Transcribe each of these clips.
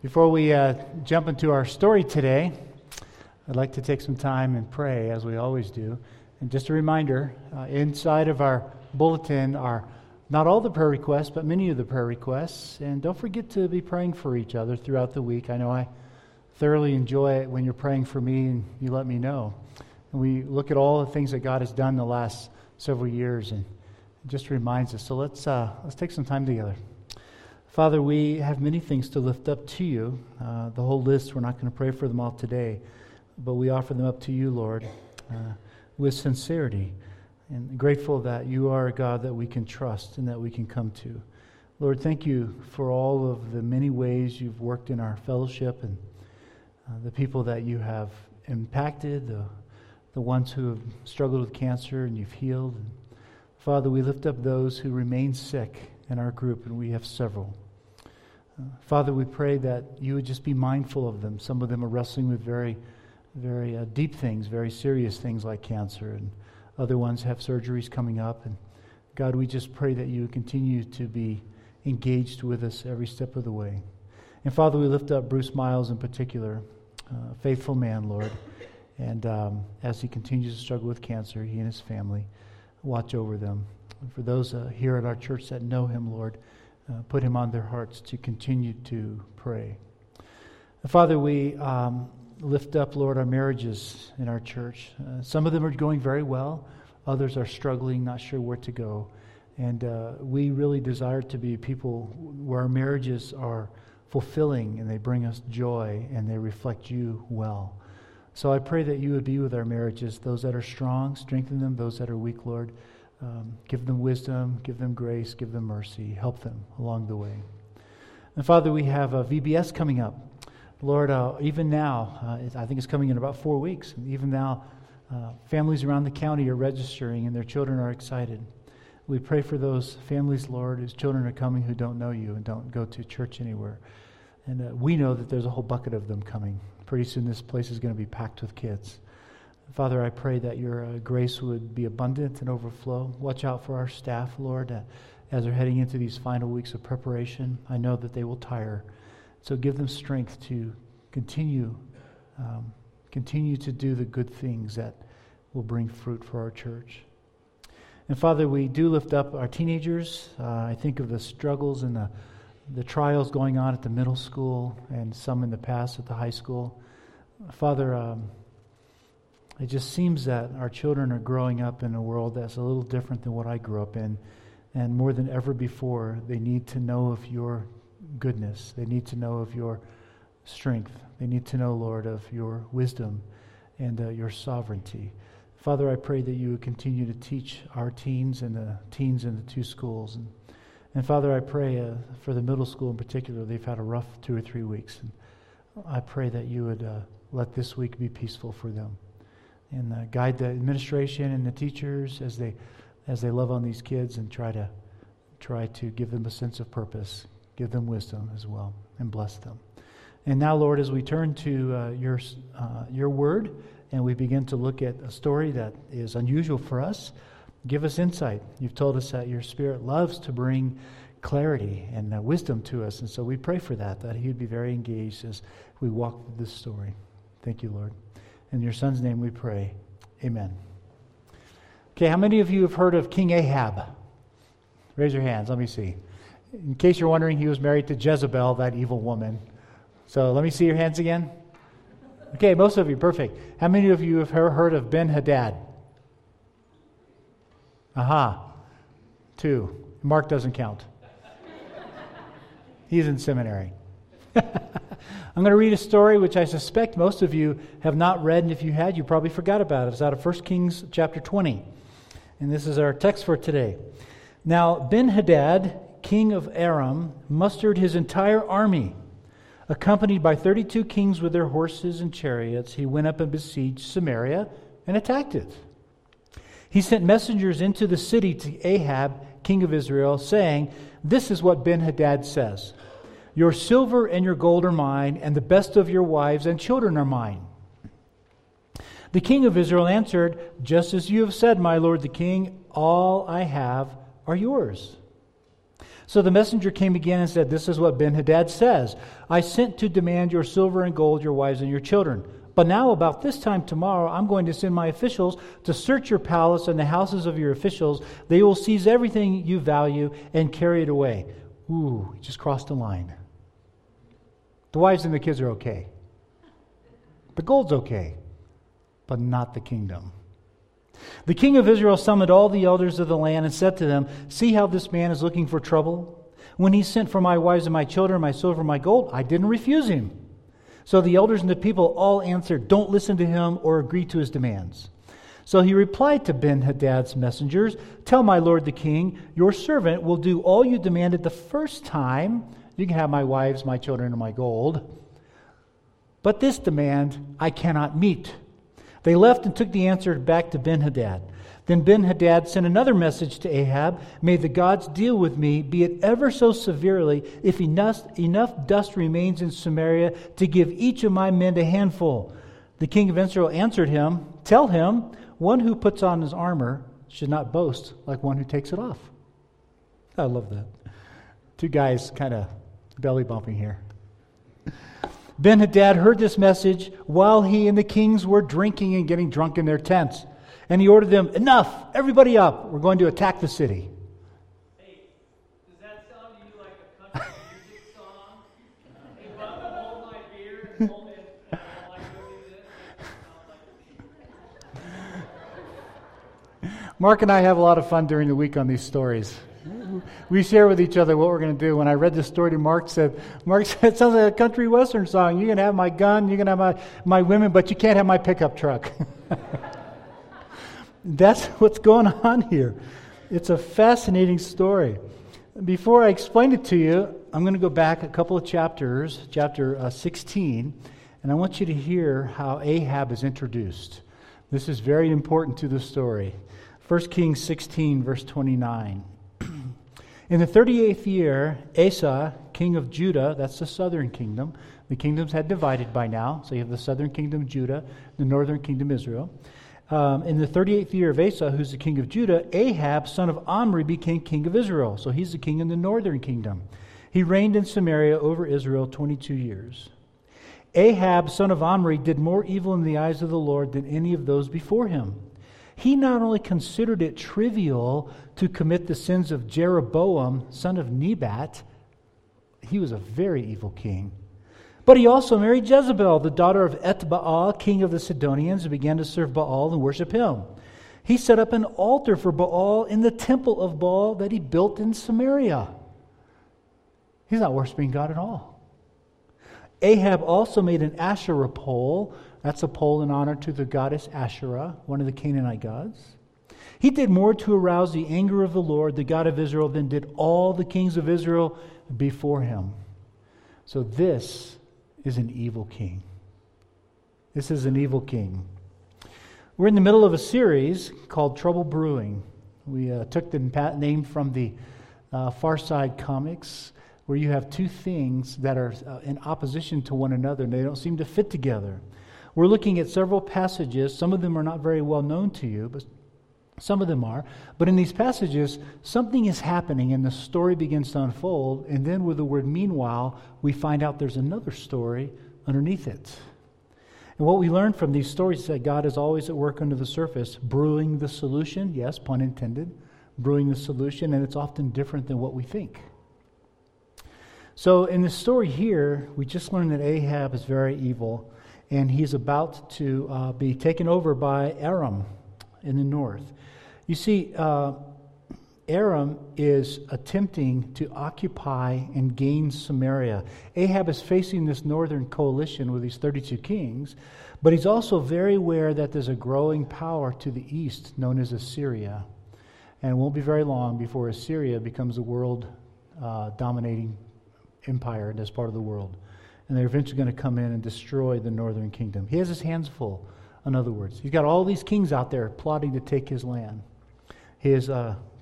Before we jump into our story today, I'd like to take some time and pray, as we always do. And just a reminder, inside of our bulletin are not all the prayer requests, but many of the prayer requests. And don't forget to be praying for each other throughout the week. I know I thoroughly enjoy it when you're praying for me and you let me know. And we look at all the things that God has done the last several years, and it just reminds us. So let's take some time together. Father, we have many things to lift up to you. The whole list, we're not going to pray for them all today, but we offer them up to you, Lord, with sincerity, and grateful that you are a God that we can trust and that we can come to. Lord, thank you for all of the many ways you've worked in our fellowship and the people that you have impacted, the ones who have struggled with cancer and you've healed. And Father, we lift up those who remain sick in our group, and we have several. Father, we pray that you would just be mindful of them. Some of them are wrestling with very, very deep things, very serious things like cancer, and other ones have surgeries coming up. And God, we just pray that you continue to be engaged with us every step of the way. And Father, we lift up Bruce Miles in particular, a faithful man, Lord. And as he continues to struggle with cancer, he and his family, watch over them. And for those here at our church that know him, Lord, put him on their hearts to continue to pray. And Father, we lift up, Lord, our marriages in our church. Some of them are going very well. Others are struggling, not sure where to go. And we really desire to be people where our marriages are fulfilling and they bring us joy and they reflect you well. So I pray that you would be with our marriages, those that are strong, strengthen them, those that are weak, Lord. Give them wisdom, give them grace, give them mercy, help them along the way. And Father, we have a VBS coming up. Lord, even now, I think it's coming in about 4 weeks. And even now, families around the county are registering and their children are excited. We pray for those families, Lord, whose children are coming who don't know you and don't go to church anywhere. And we know that there's a whole bucket of them coming. Pretty soon this place is going to be packed with kids. Father, I pray that your grace would be abundant and overflow. Watch out for our staff, Lord, as they're heading into these final weeks of preparation. I know that they will tire. So give them strength to continue to do the good things that will bring fruit for our church. And Father, we do lift up our teenagers. I think of the struggles and the trials going on at the middle school and some in the past at the high school. Father, it just seems that our children are growing up in a world that's a little different than what I grew up in. And more than ever before, they need to know of your goodness. They need to know of your strength. They need to know, Lord, of your wisdom and your sovereignty. Father, I pray that you would continue to teach our teens in the two schools. And Father, I pray for the middle school in particular. They've had a rough 2 or 3 weeks. And I pray that you would let this week be peaceful for them. And guide the administration and the teachers as they love on these kids and try to give them a sense of purpose, give them wisdom as well, and bless them. And now, Lord, as we turn to your word and we begin to look at a story that is unusual for us, give us insight. You've told us that your Spirit loves to bring clarity and wisdom to us, and so we pray for that he would be very engaged as we walk through this story. Thank you, Lord. In your Son's name we pray. Amen. Okay, how many of you have heard of King Ahab? Raise your hands. Let me see. In case you're wondering, he was married to Jezebel, that evil woman. So let me see your hands again. Okay, most of you. Perfect. How many of you have heard of Ben-Hadad? Aha. 2. Mark doesn't count. He's in seminary. I'm going to read a story which I suspect most of you have not read, and if you had, you probably forgot about it. It's out of 1 Kings chapter 20, and this is our text for today. Now, Ben-Hadad, king of Aram, mustered his entire army. Accompanied by 32 kings with their horses and chariots, he went up and besieged Samaria and attacked it. He sent messengers into the city to Ahab, king of Israel, saying, "This is what Ben-Hadad says. Your silver and your gold are mine, and the best of your wives and children are mine." The king of Israel answered, "Just as you have said, my lord the king, all I have are yours." So the messenger came again and said, this is what Ben-Hadad says. I sent to demand your silver and gold, your wives and your children. But now about this time tomorrow, I'm going to send my officials to search your palace and the houses of your officials. They will seize everything you value and carry it away. Ooh, he just crossed the line. The wives and the kids are okay. The gold's okay, but not the kingdom. The king of Israel summoned all the elders of the land and said to them, see how this man is looking for trouble? When he sent for my wives and my children, my silver and my gold, I didn't refuse him. So the elders and the people all answered, don't listen to him or agree to his demands. So he replied to Ben-Hadad's messengers, tell my lord the king, your servant will do all you demanded the first time. You can have my wives, my children, and my gold. But this demand I cannot meet. They left and took the answer back to Ben-Hadad. Then Ben-Hadad sent another message to Ahab, may the gods deal with me, be it ever so severely, if enough dust remains in Samaria to give each of my men a handful. The king of Israel answered him, tell him, one who puts on his armor should not boast like one who takes it off. I love that. Two guys kind of belly bumping here. Ben-Hadad heard this message while he and the kings were drinking and getting drunk in their tents. And he ordered them, enough, everybody up, we're going to attack the city. Hey, does that sound to you like a country music song? Hey, Bob, hold my beer and hold it. And all I do is Mark and I have a lot of fun during the week on these stories. We share with each other what we're going to do. When I read this story to Mark said, it sounds like a country western song. You can have my gun, you can have my women, but you can't have my pickup truck. That's what's going on here. It's a fascinating story. Before I explain it to you, I'm going to go back a couple of chapters, chapter 16, and I want you to hear how Ahab is introduced. This is very important to the story. 1 Kings 16, verse 29. In the 38th year, Asa, king of Judah, that's the southern kingdom. The kingdoms had divided by now, so you have the southern kingdom Judah, the northern kingdom Israel. In the 38th year of Asa, who's the king of Judah, Ahab, son of Omri, became king of Israel. So he's the king in the northern kingdom. He reigned in Samaria over Israel 22 years. Ahab, son of Omri, did more evil in the eyes of the Lord than any of those before him. He not only considered it trivial to commit the sins of Jeroboam, son of Nebat, he was a very evil king, but he also married Jezebel, the daughter of Ethbaal, king of the Sidonians, and began to serve Baal and worship him. He set up an altar for Baal in the temple of Baal that he built in Samaria. He's not worshiping God at all. Ahab also made an Asherah pole. That's a pole in honor to the goddess Asherah, one of the Canaanite gods. He did more to arouse the anger of the Lord, the God of Israel, than did all the kings of Israel before him. So this is an evil king. This is an evil king. We're in the middle of a series called Trouble Brewing. We took the name from the Far Side comics, where you have two things that are in opposition to one another, and they don't seem to fit together. We're looking at several passages. Some of them are not very well known to you, but some of them are. But in these passages, something is happening and the story begins to unfold. And then with the word meanwhile, we find out there's another story underneath it. And what we learn from these stories is that God is always at work under the surface, brewing the solution. Yes, pun intended. Brewing the solution. And it's often different than what we think. So in the story here, we just learned that Ahab is very evil. And he's about to be taken over by Aram in the north. You see, Aram is attempting to occupy and gain Samaria. Ahab is facing this northern coalition with these 32 kings, but he's also very aware that there's a growing power to the east known as Assyria. And it won't be very long before Assyria becomes a world-dominating empire in this part of the world. And they're eventually going to come in and destroy the northern kingdom. He has his hands full, in other words. He's got all these kings out there plotting to take his land, his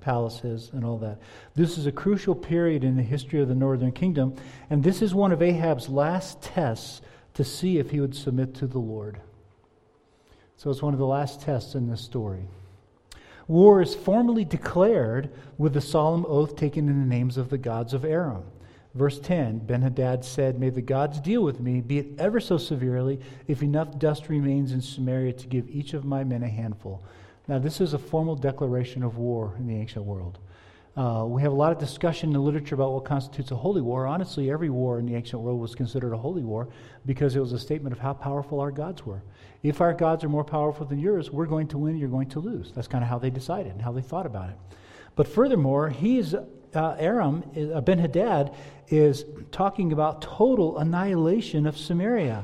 palaces and all that. This is a crucial period in the history of the northern kingdom. And this is one of Ahab's last tests to see if he would submit to the Lord. So it's one of the last tests in this story. War is formally declared with a solemn oath taken in the names of the gods of Aram. Verse 10, Ben-Hadad said, "May the gods deal with me, be it ever so severely, if enough dust remains in Samaria to give each of my men a handful." Now, this is a formal declaration of war in the ancient world. We have a lot of discussion in the literature about what constitutes a holy war. Honestly, every war in the ancient world was considered a holy war because it was a statement of how powerful our gods were. If our gods are more powerful than yours, we're going to win, you're going to lose. That's kind of how they decided and how they thought about it. But furthermore, Ben-Hadad is talking about total annihilation of Samaria.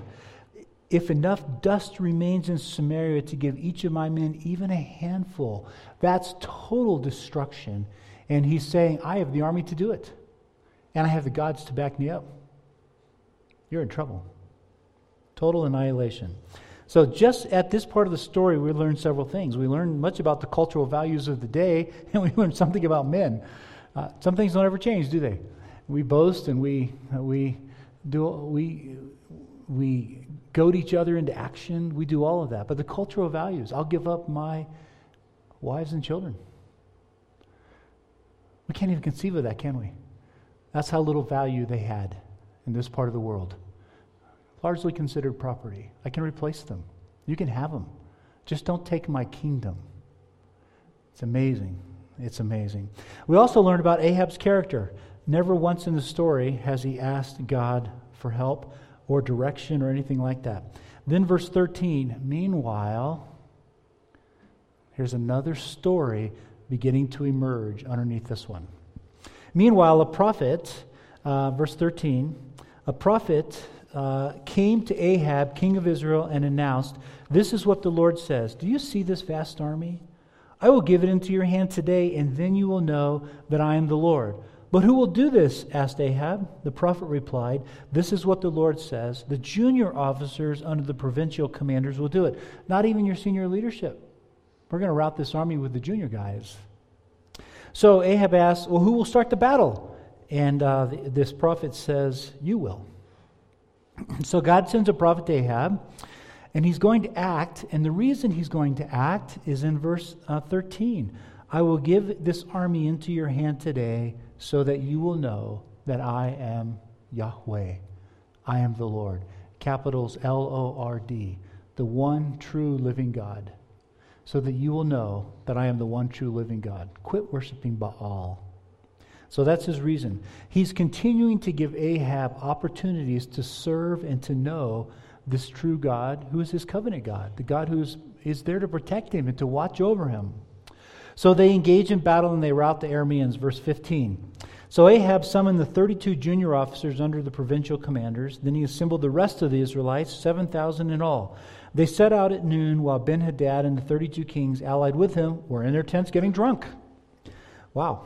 If enough dust remains in Samaria to give each of my men even a handful, that's total destruction. And he's saying, I have the army to do it. And I have the gods to back me up. You're in trouble. Total annihilation. So just at this part of the story, we learn several things. We learn much about the cultural values of the day, and we learn something about men. Some things don't ever change, do they? We boast and we goad each other into action. We do all of that. But the cultural values, I'll give up my wives and children. We can't even conceive of that, can we? That's how little value they had in this part of the world. Largely considered property. I can replace them. You can have them. Just don't take my kingdom. It's amazing. It's amazing. We also learned about Ahab's character. Never once in the story has he asked God for help or direction or anything like that. Then verse 13, meanwhile, here's another story beginning to emerge underneath this one. Meanwhile, a prophet, verse 13, a prophet came to Ahab, king of Israel, and announced, "This is what the Lord says. Do you see this vast army? I will give it into your hand today, and then you will know that I am the Lord." "But who will do this?" asked Ahab. The prophet replied, "This is what the Lord says. The junior officers under the provincial commanders will do it." Not even your senior leadership. We're going to rout this army with the junior guys. So Ahab asks, "Well, who will start the battle?" And this prophet says, "You will." So God sends a prophet to Ahab, and he's going to act, and the reason he's going to act is in verse 13. "I will give this army into your hand today so that you will know that I am Yahweh. I am the Lord." Capitals L-O-R-D. The one true living God. "So that you will know that I am the one true living God." Quit worshiping Baal. So that's his reason. He's continuing to give Ahab opportunities to serve and to know this true God who is his covenant God, the God who is there to protect him and to watch over him. So they engage in battle and they rout the Arameans, verse 15. So Ahab summoned the 32 junior officers under the provincial commanders. Then he assembled the rest of the Israelites, 7,000 in all. They set out at noon while Ben-Hadad and the 32 kings allied with him were in their tents getting drunk. Wow.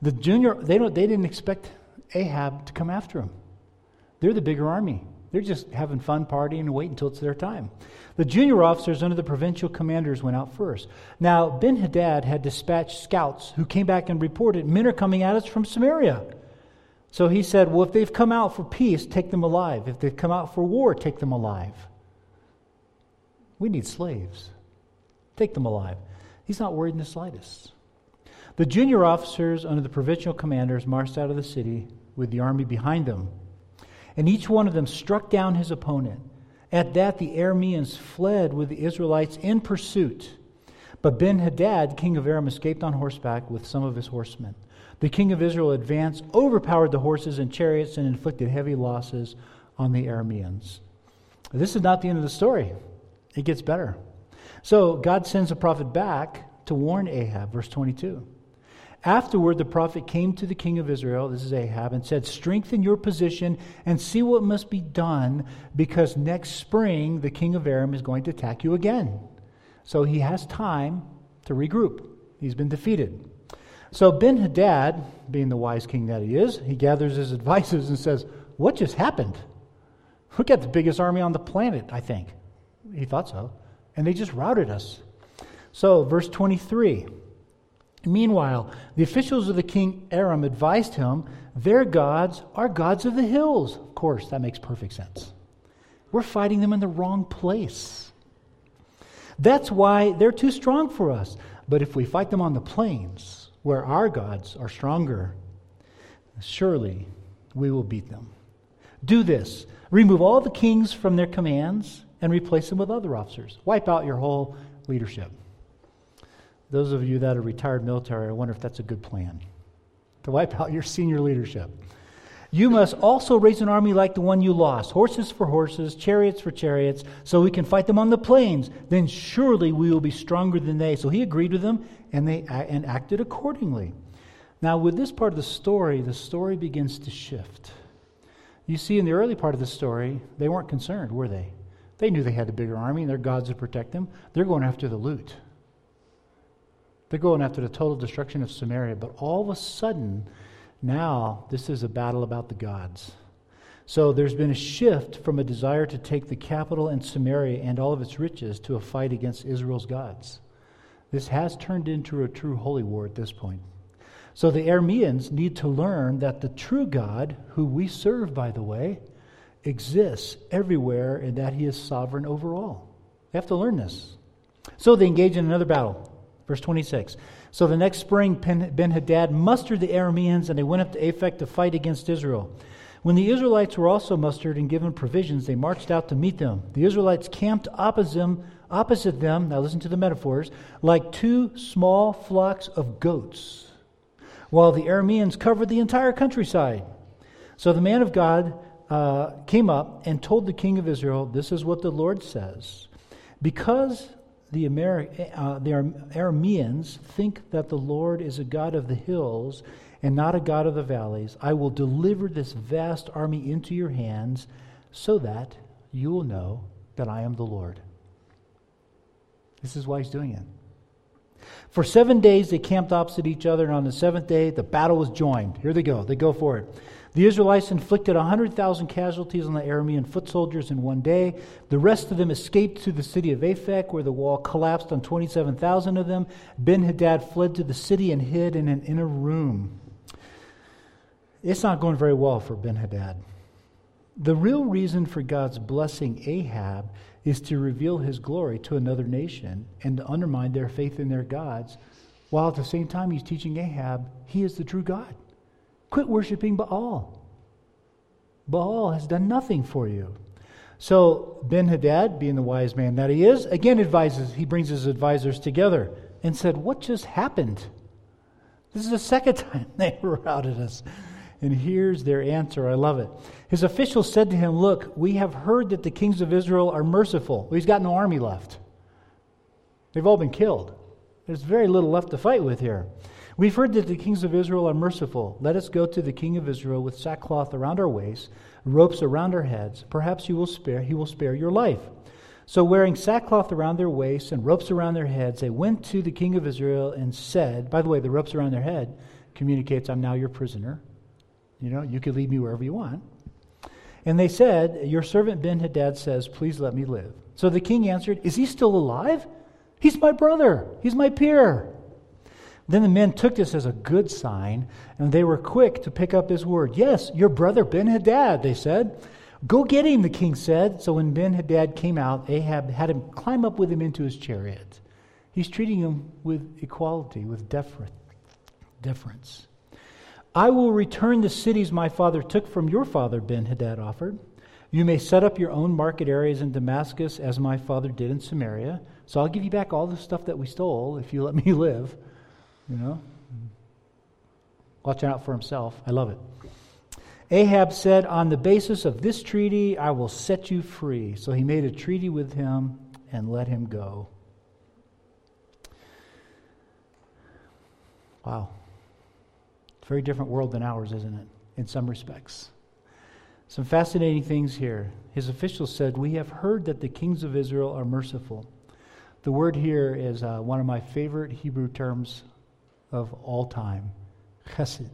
The junior, they didn't expect Ahab to come after them. They're the bigger army. They're just having fun, partying, and waiting until it's their time. The junior officers under the provincial commanders went out first. Now, Ben-Hadad had dispatched scouts who came back and reported, "Men are coming at us from Samaria." So he said, "Well, if they've come out for peace, take them alive. If they've come out for war, take them alive. We need slaves. Take them alive." He's not worried in the slightest. The junior officers under the provincial commanders marched out of the city with the army behind them. And each one of them struck down his opponent. At that, the Arameans fled with the Israelites in pursuit. But Ben-Hadad, king of Aram, escaped on horseback with some of his horsemen. The king of Israel advanced, overpowered the horses and chariots, and inflicted heavy losses on the Arameans. This is not the end of the story. It gets better. So God sends a prophet back to warn Ahab, verse 22. "Afterward, the prophet came to the king of Israel," this is Ahab, "and said, 'Strengthen your position and see what must be done, because next spring the king of Aram is going to attack you again.'" So he has time to regroup. He's been defeated. So Ben-Hadad, being the wise king that he is, he gathers his advisors and says, "What just happened? We got the biggest army on the planet, I think." He thought so. "And they just routed us." So verse 23. "Meanwhile, the officials of the king Aram advised him, 'Their gods are gods of the hills.'" Of course, that makes perfect sense. We're fighting them in the wrong place. "That's why they're too strong for us. But if we fight them on the plains, where our gods are stronger, surely we will beat them. Do this. Remove all the kings from their commands and replace them with other officers. Wipe out your whole leadership. Those of you that are retired military, I wonder if that's a good plan, to wipe out your senior leadership. You must also raise an army like the one you lost, horses for horses, chariots for chariots, so we can fight them on the plains. Then surely we will be stronger than they. So he agreed with them, and they acted accordingly. Now, with this part of the story begins to shift. You see, in the early part of the story, they weren't concerned, were they? They knew they had a bigger army, and their gods would protect them. They're going after the loot. They're going after the total destruction of Samaria. But all of a sudden, now this is a battle about the gods. So there's been a shift from a desire to take the capital and Samaria and all of its riches to a fight against Israel's gods. This has turned into a true holy war at this point. So the Arameans need to learn that the true God, who we serve, by the way, exists everywhere and that he is sovereign over all. They have to learn this. So they engage in another battle. Verse 26. So the next spring, Ben-Hadad mustered the Arameans, and they went up to Aphek to fight against Israel. When the Israelites were also mustered and given provisions, they marched out to meet them. The Israelites camped opposite them, now listen to the metaphors, like two small flocks of goats, while the Arameans covered the entire countryside. So the man of God came up and told the king of Israel, "This is what the Lord says. Because the Arameans think that the Lord is a God of the hills and not a God of the valleys, I will deliver this vast army into your hands so that you will know that I am the Lord." This is why he's doing it. For 7 days they camped opposite each other, and on the seventh day the battle was joined. Here they go. They go for it. The Israelites inflicted 100,000 casualties on the Aramean foot soldiers in one day. The rest of them escaped to the city of Aphek, where the wall collapsed on 27,000 of them. Ben-Hadad fled to the city and hid in an inner room. It's not going very well for Ben-Hadad. The real reason for God's blessing Ahab is to reveal his glory to another nation and to undermine their faith in their gods, while at the same time he's teaching Ahab he is the true God. Quit worshiping Baal. Baal has done nothing for you. So Ben-Hadad, being the wise man that he is, again advises. He brings his advisors together and said, "What just happened? This is the second time they routed us." And here's their answer. I love it. His officials said to him, "Look, we have heard that the kings of Israel are merciful." Well, he's got no army left. They've all been killed. There's very little left to fight with here. "We've heard that the kings of Israel are merciful. Let us go to the king of Israel with sackcloth around our waists, ropes around our heads. Perhaps he will spare your life." So wearing sackcloth around their waists and ropes around their heads, they went to the king of Israel and said, by the way, the ropes around their head communicates, "I'm now your prisoner. You know, you can lead me wherever you want." And they said, "Your servant Ben-Hadad says, 'Please let me live.'" So the king answered, "Is he still alive? He's my brother. He's my peer." Then the men took this as a good sign, and they were quick to pick up his word. "Yes, your brother Ben-Hadad," they said. "Go get him," the king said. So when Ben-Hadad came out, Ahab had him climb up with him into his chariot. He's treating him with equality, with deference. "I will return the cities my father took from your father," Ben-Hadad offered. "You may set up your own market areas in Damascus as my father did in Samaria. So I'll give you back all the stuff that we stole if you let me live." You know, watching out for himself. I love it. Ahab said, "On the basis of this treaty, I will set you free." So he made a treaty with him and let him go. Wow. It's a very different world than ours, isn't it? In some respects. Some fascinating things here. His officials said, "We have heard that the kings of Israel are merciful." The word here is one of my favorite Hebrew terms of all time, chesed.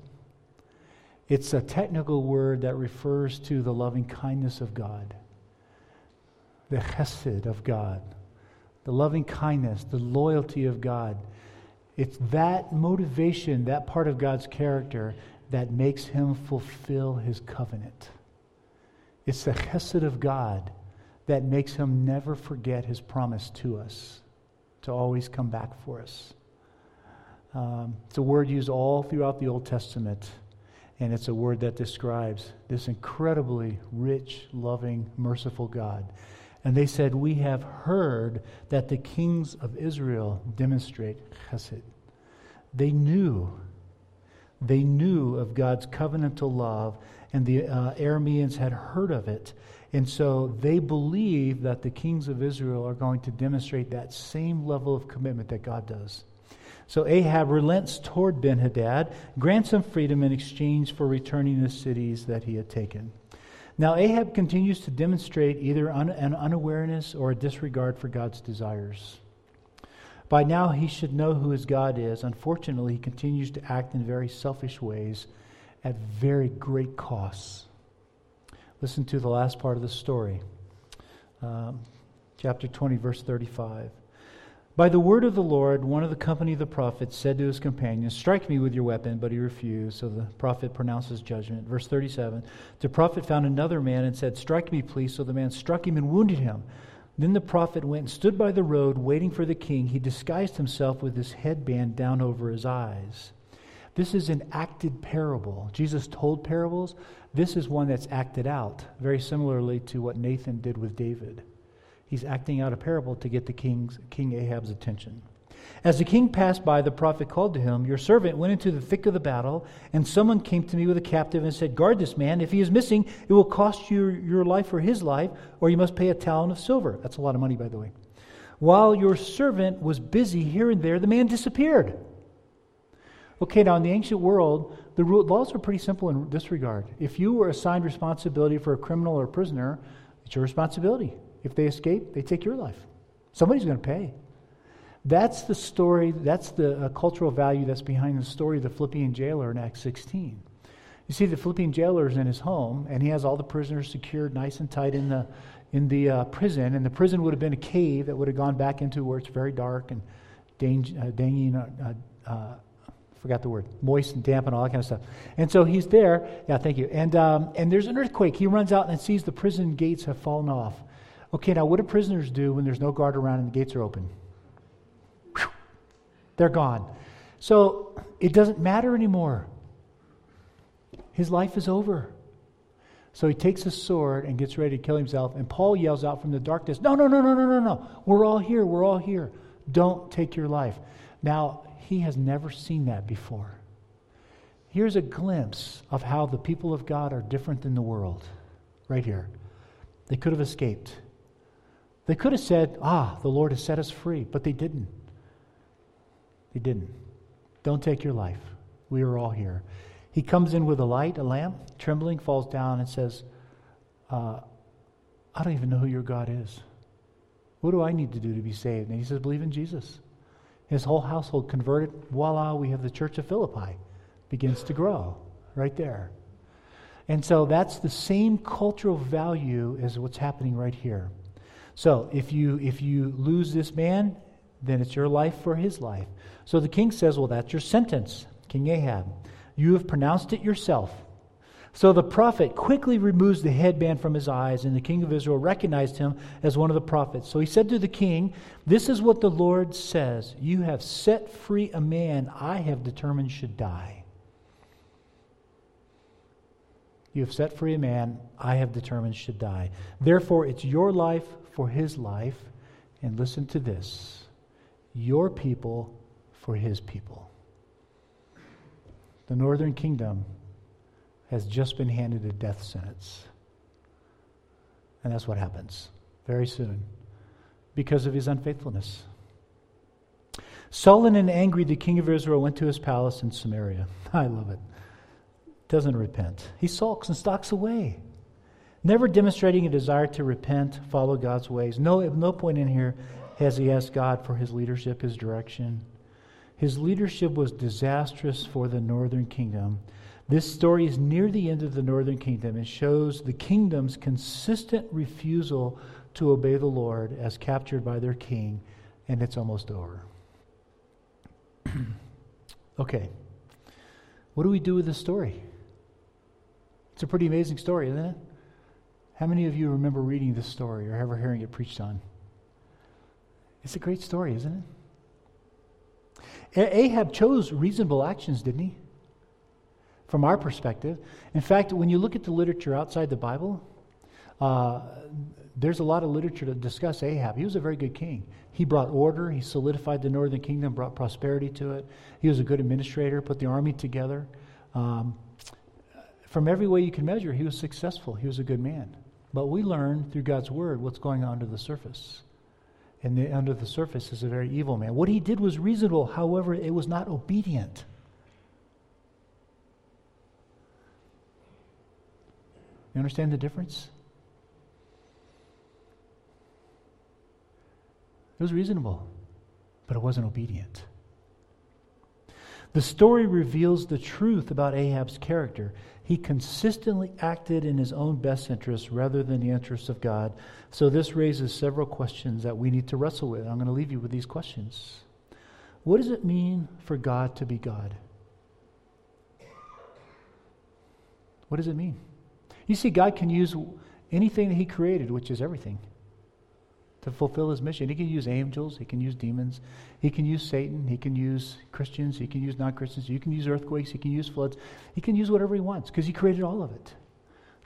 It's a technical word that refers to the loving kindness of God, the chesed of God, the loving kindness, the loyalty of God. It's that motivation, that part of God's character that makes him fulfill his covenant. It's the chesed of God that makes him never forget his promise to us, to always come back for us. It's a word used all throughout the Old Testament, and it's a word that describes this incredibly rich, loving, merciful God. And they said, we have heard that the kings of Israel demonstrate chesed. They knew of God's covenantal love, and the Arameans had heard of it. And so they believe that the kings of Israel are going to demonstrate that same level of commitment that God does. So Ahab relents toward Ben-Hadad, grants him freedom in exchange for returning the cities that he had taken. Now Ahab continues to demonstrate either an unawareness or a disregard for God's desires. By now he should know who his God is. Unfortunately, he continues to act in very selfish ways at very great costs. Listen to the last part of the story. Chapter 20, verse 35. By the word of the Lord, one of the company of the prophets said to his companions, strike me with your weapon, but he refused. So the prophet pronounces judgment. Verse 37, the prophet found another man and said, strike me, please. So the man struck him and wounded him. Then the prophet went and stood by the road, waiting for the king. He disguised himself with his headband down over his eyes. This is an acted parable. Jesus told parables. This is one that's acted out, very similarly to what Nathan did with David. He's acting out a parable to get the King Ahab's attention. As the king passed by, the prophet called to him, your servant went into the thick of the battle, and someone came to me with a captive and said, guard this man. If he is missing, it will cost you your life or his life, or you must pay a talent of silver. That's a lot of money, by the way. While your servant was busy here and there, the man disappeared. Okay, now in the ancient world, the laws were pretty simple in this regard. If you were assigned responsibility for a criminal or a prisoner, it's your responsibility. If they escape, they take your life. Somebody's going to pay. That's the story, that's the cultural value that's behind the story of the Philippian jailer in Acts 16. You see, the Philippian jailer is in his home, and he has all the prisoners secured nice and tight in the prison, and the prison would have been a cave that would have gone back into where it's very dark and moist and damp and all that kind of stuff. And so he's there. Yeah, thank you. And there's an earthquake. He runs out and sees the prison gates have fallen off. Okay, now what do prisoners do when there's no guard around and the gates are open? Whew, they're gone. So it doesn't matter anymore. His life is over. So he takes his sword and gets ready to kill himself, and Paul yells out from the darkness, no, we're all here, don't take your life. Now, he has never seen that before. Here's a glimpse of how the people of God are different than the world, right here. They could have escaped. They could have said, the Lord has set us free, but they didn't. They didn't. Don't take your life. We are all here. He comes in with a light, a lamp, trembling, falls down and says, I don't even know who your God is. What do I need to do to be saved? And he says, believe in Jesus. His whole household converted. Voila, we have the church of Philippi. Begins to grow right there. And so that's the same cultural value as what's happening right here. So if you lose this man, then it's your life for his life. So the king says, well, that's your sentence, King Ahab. You have pronounced it yourself. So the prophet quickly removes the headband from his eyes, and the king of Israel recognized him as one of the prophets. So he said to the king, this is what the Lord says. You have set free a man I have determined should die. You have set free a man I have determined should die. Therefore, it's your life for his life. And listen to this. Your people for his people. The northern kingdom has just been handed a death sentence. And that's what happens very soon because of his unfaithfulness. Sullen and angry, the king of Israel went to his palace in Samaria. I love it. Doesn't repent. He sulks and stalks away, never demonstrating a desire to repent, follow God's ways. No, at no point in here has he asked God for his leadership, his direction. His leadership was disastrous for the northern kingdom. This story is near the end of the northern kingdom. It shows the kingdom's consistent refusal to obey the Lord as captured by their king, and it's almost over. Okay. What do we do with this story? It's a pretty amazing story, isn't it? How many of you remember reading this story or ever hearing it preached on? It's a great story, isn't it? Ahab chose reasonable actions, didn't he? From our perspective. In fact, when you look at the literature outside the Bible, there's a lot of literature to discuss Ahab. He was a very good king. He brought order. He solidified the northern kingdom, brought prosperity to it. He was a good administrator, put the army together. From every way you can measure, he was successful. He was a good man. But we learn through God's word what's going on under the surface. And under the surface is a very evil man. What he did was reasonable. However, it was not obedient. You understand the difference? It was reasonable, but it wasn't obedient. The story reveals the truth about Ahab's character. He consistently acted in his own best interests rather than the interests of God. So this raises several questions that we need to wrestle with. I'm going to leave you with these questions. What does it mean for God to be God? What does it mean? You see, God can use anything that he created, which is everything, to fulfill his mission. He can use angels, he can use demons, he can use Satan, he can use Christians, he can use non-Christians, he can use earthquakes, he can use floods, he can use whatever he wants, because he created all of it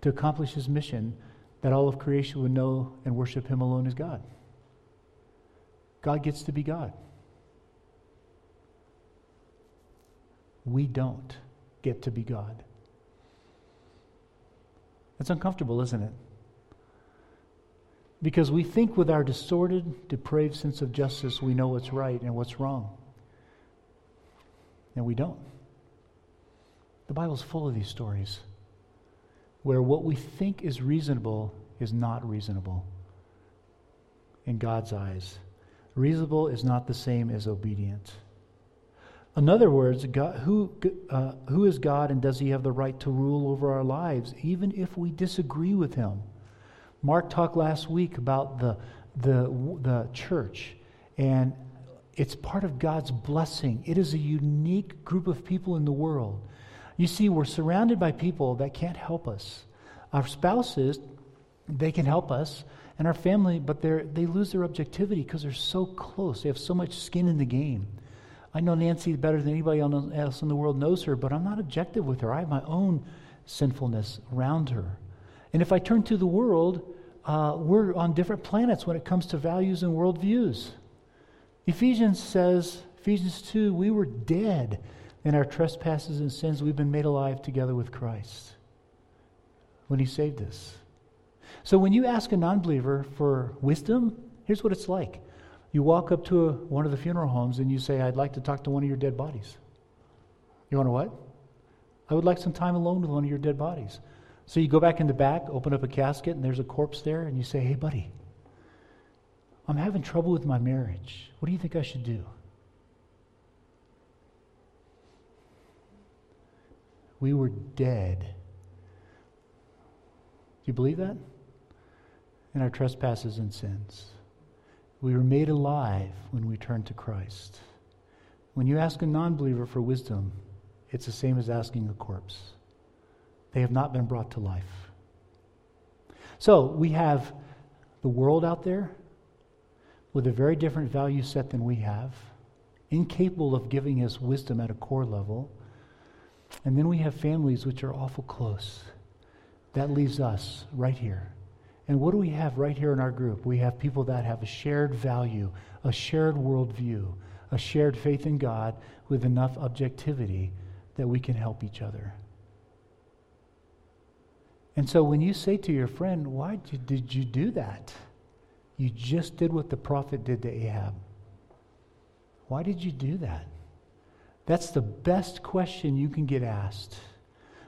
to accomplish his mission that all of creation would know and worship him alone as God. God gets to be God. We don't get to be God. That's uncomfortable, isn't it? Because we think with our distorted, depraved sense of justice, we know what's right and what's wrong. And we don't. The Bible's full of these stories where what we think is reasonable is not reasonable in God's eyes. Reasonable is not the same as obedient. In other words, God, who is God, and does he have the right to rule over our lives, even if we disagree with him? Mark talked last week about the church, and it's part of God's blessing. It is a unique group of people in the world. You see, we're surrounded by people that can't help us. Our spouses, they can help us, and our family, but they lose their objectivity because they're so close. They have so much skin in the game. I know Nancy better than anybody else in the world knows her, but I'm not objective with her. I have my own sinfulness around her. And if I turn to the world, we're on different planets when it comes to values and worldviews. Ephesians 2, we were dead in our trespasses and sins. We've been made alive together with Christ when he saved us. So when you ask a non-believer for wisdom, here's what it's like. You walk up to one of the funeral homes and you say, I'd like to talk to one of your dead bodies. You want to what? I would like some time alone with one of your dead bodies. So you go back in the back, open up a casket, and there's a corpse there, and you say, hey, buddy, I'm having trouble with my marriage. What do you think I should do? We were dead. Do you believe that? In our trespasses and sins. We were made alive when we turned to Christ. When you ask a non-believer for wisdom, it's the same as asking a corpse. They have not been brought to life. So we have the world out there with a very different value set than we have, incapable of giving us wisdom at a core level. And then we have families which are awful close. That leaves us right here. And what do we have right here in our group? We have people that have a shared value, a shared worldview, a shared faith in God with enough objectivity that we can help each other. And so when you say to your friend, why did you do that? You just did what the prophet did to Ahab. Why did you do that? That's the best question you can get asked.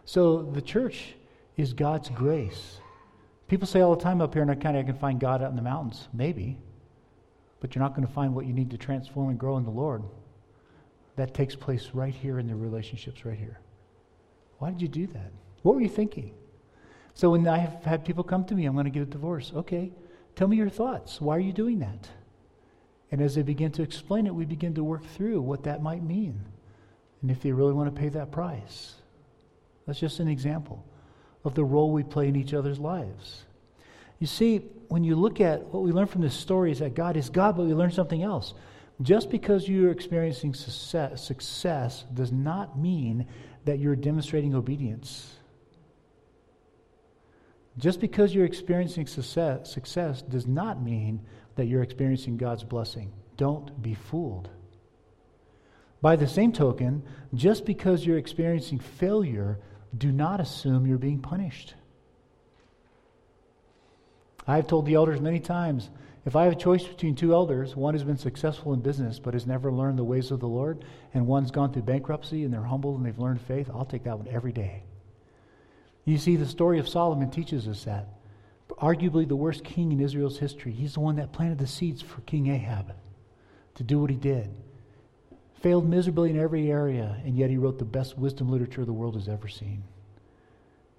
So the church is God's grace. People say all the time up here in our county, I can find God out in the mountains. Maybe. But you're not going to find what you need to transform and grow in the Lord. That takes place right here in the relationships right here. Why did you do that? What were you thinking? So when I have had people come to me, I'm going to get a divorce. Okay, tell me your thoughts. Why are you doing that? And as they begin to explain it, we begin to work through what that might mean. And if they really want to pay that price. That's just an example of the role we play in each other's lives. You see, when you look at what we learn from this story is that God is God, but we learn something else. Just because you're experiencing success does not mean that you're demonstrating obedience. Just because you're experiencing success does not mean that you're experiencing God's blessing. Don't be fooled. By the same token, just because you're experiencing failure, do not assume you're being punished. I've told the elders many times, if I have a choice between two elders, one has been successful in business but has never learned the ways of the Lord, and one's gone through bankruptcy and they're humble and they've learned faith, I'll take that one every day. You see, the story of Solomon teaches us that. Arguably the worst king in Israel's history. He's the one that planted the seeds for King Ahab to do what he did. Failed miserably in every area, and yet he wrote the best wisdom literature the world has ever seen.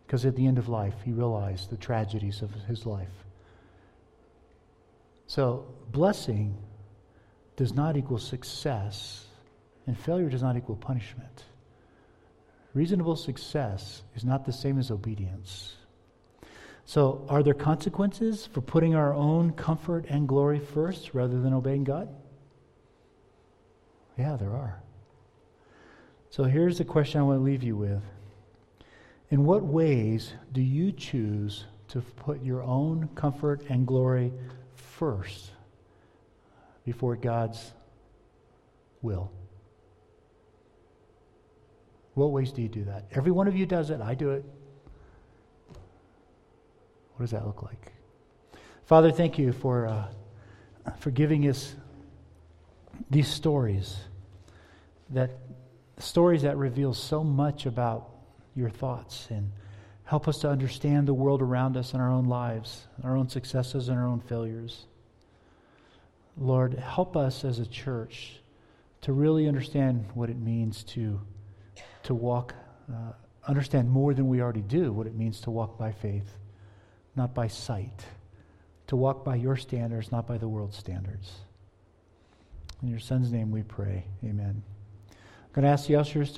Because at the end of life, he realized the tragedies of his life. So, blessing does not equal success, and failure does not equal punishment. Reasonable success is not the same as obedience. So, are there consequences for putting our own comfort and glory first rather than obeying God? Yeah, there are. So here's the question I want to leave you with. In what ways do you choose to put your own comfort and glory first before God's will? What ways do you do that? Every one of you does it. I do it. What does that look like? Father, thank you for giving us these stories that reveal so much about your thoughts, and help us to understand the world around us and our own lives, our own successes and our own failures. Lord, help us as a church to really understand what it means to walk, understand more than we already do what it means to walk by faith, not by sight, to walk by your standards, not by the world's standards. In your Son's name we pray. Amen. I'm going to ask the ushers to